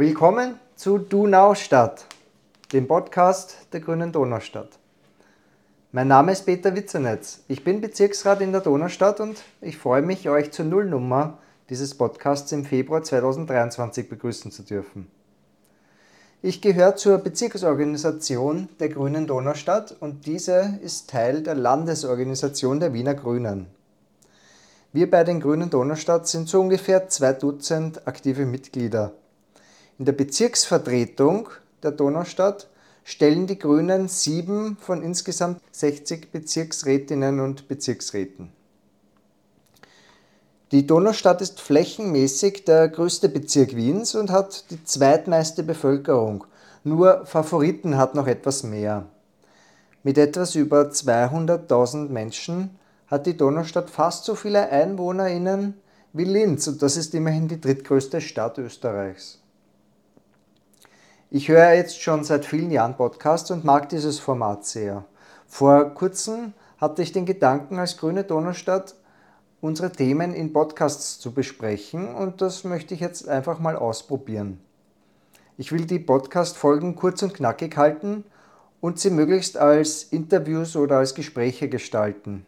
Willkommen zu Donaustadt, dem Podcast der Grünen Donaustadt. Mein Name ist Peter Wiecenec, ich bin Bezirksrat in der Donaustadt und ich freue mich, euch zur Nullnummer dieses Podcasts im Februar 2023 begrüßen zu dürfen. Ich gehöre zur Bezirksorganisation der Grünen Donaustadt und diese ist Teil der Landesorganisation der Wiener Grünen. Wir bei den Grünen Donaustadt sind so ungefähr 2 Dutzend aktive Mitglieder. In der Bezirksvertretung der Donaustadt stellen die Grünen 7 von insgesamt 60 Bezirksrätinnen und Bezirksräten. Die Donaustadt ist flächenmäßig der größte Bezirk Wiens und hat die zweitmeiste Bevölkerung. Nur Favoriten hat noch etwas mehr. Mit etwas über 200.000 Menschen hat die Donaustadt fast so viele EinwohnerInnen wie Linz und das ist immerhin die drittgrößte Stadt Österreichs. Ich höre jetzt schon seit vielen Jahren Podcasts und mag dieses Format sehr. Vor kurzem hatte ich den Gedanken, als Grüne Donaustadt unsere Themen in Podcasts zu besprechen und das möchte ich jetzt einfach mal ausprobieren. Ich will die Podcast-Folgen kurz und knackig halten und sie möglichst als Interviews oder als Gespräche gestalten.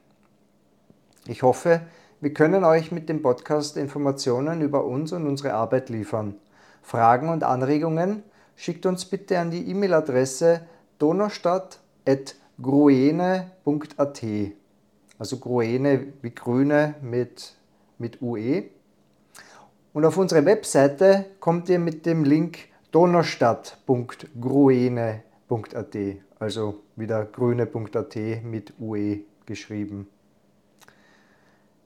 Ich hoffe, wir können euch mit dem Podcast Informationen über uns und unsere Arbeit liefern. Fragen und Anregungen schickt uns bitte an die E-Mail-Adresse donaustadt@gruene.at. Also Grüne wie Grüne mit UE. Und auf unsere Webseite kommt ihr mit dem Link donaustadt.gruene.at, also wieder grüne.at mit UE geschrieben.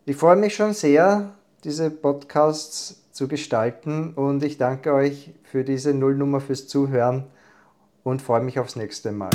Ich freue mich schon sehr, diese Podcasts zu gestalten und ich danke euch für diese Nullnummer fürs Zuhören und freue mich aufs nächste Mal.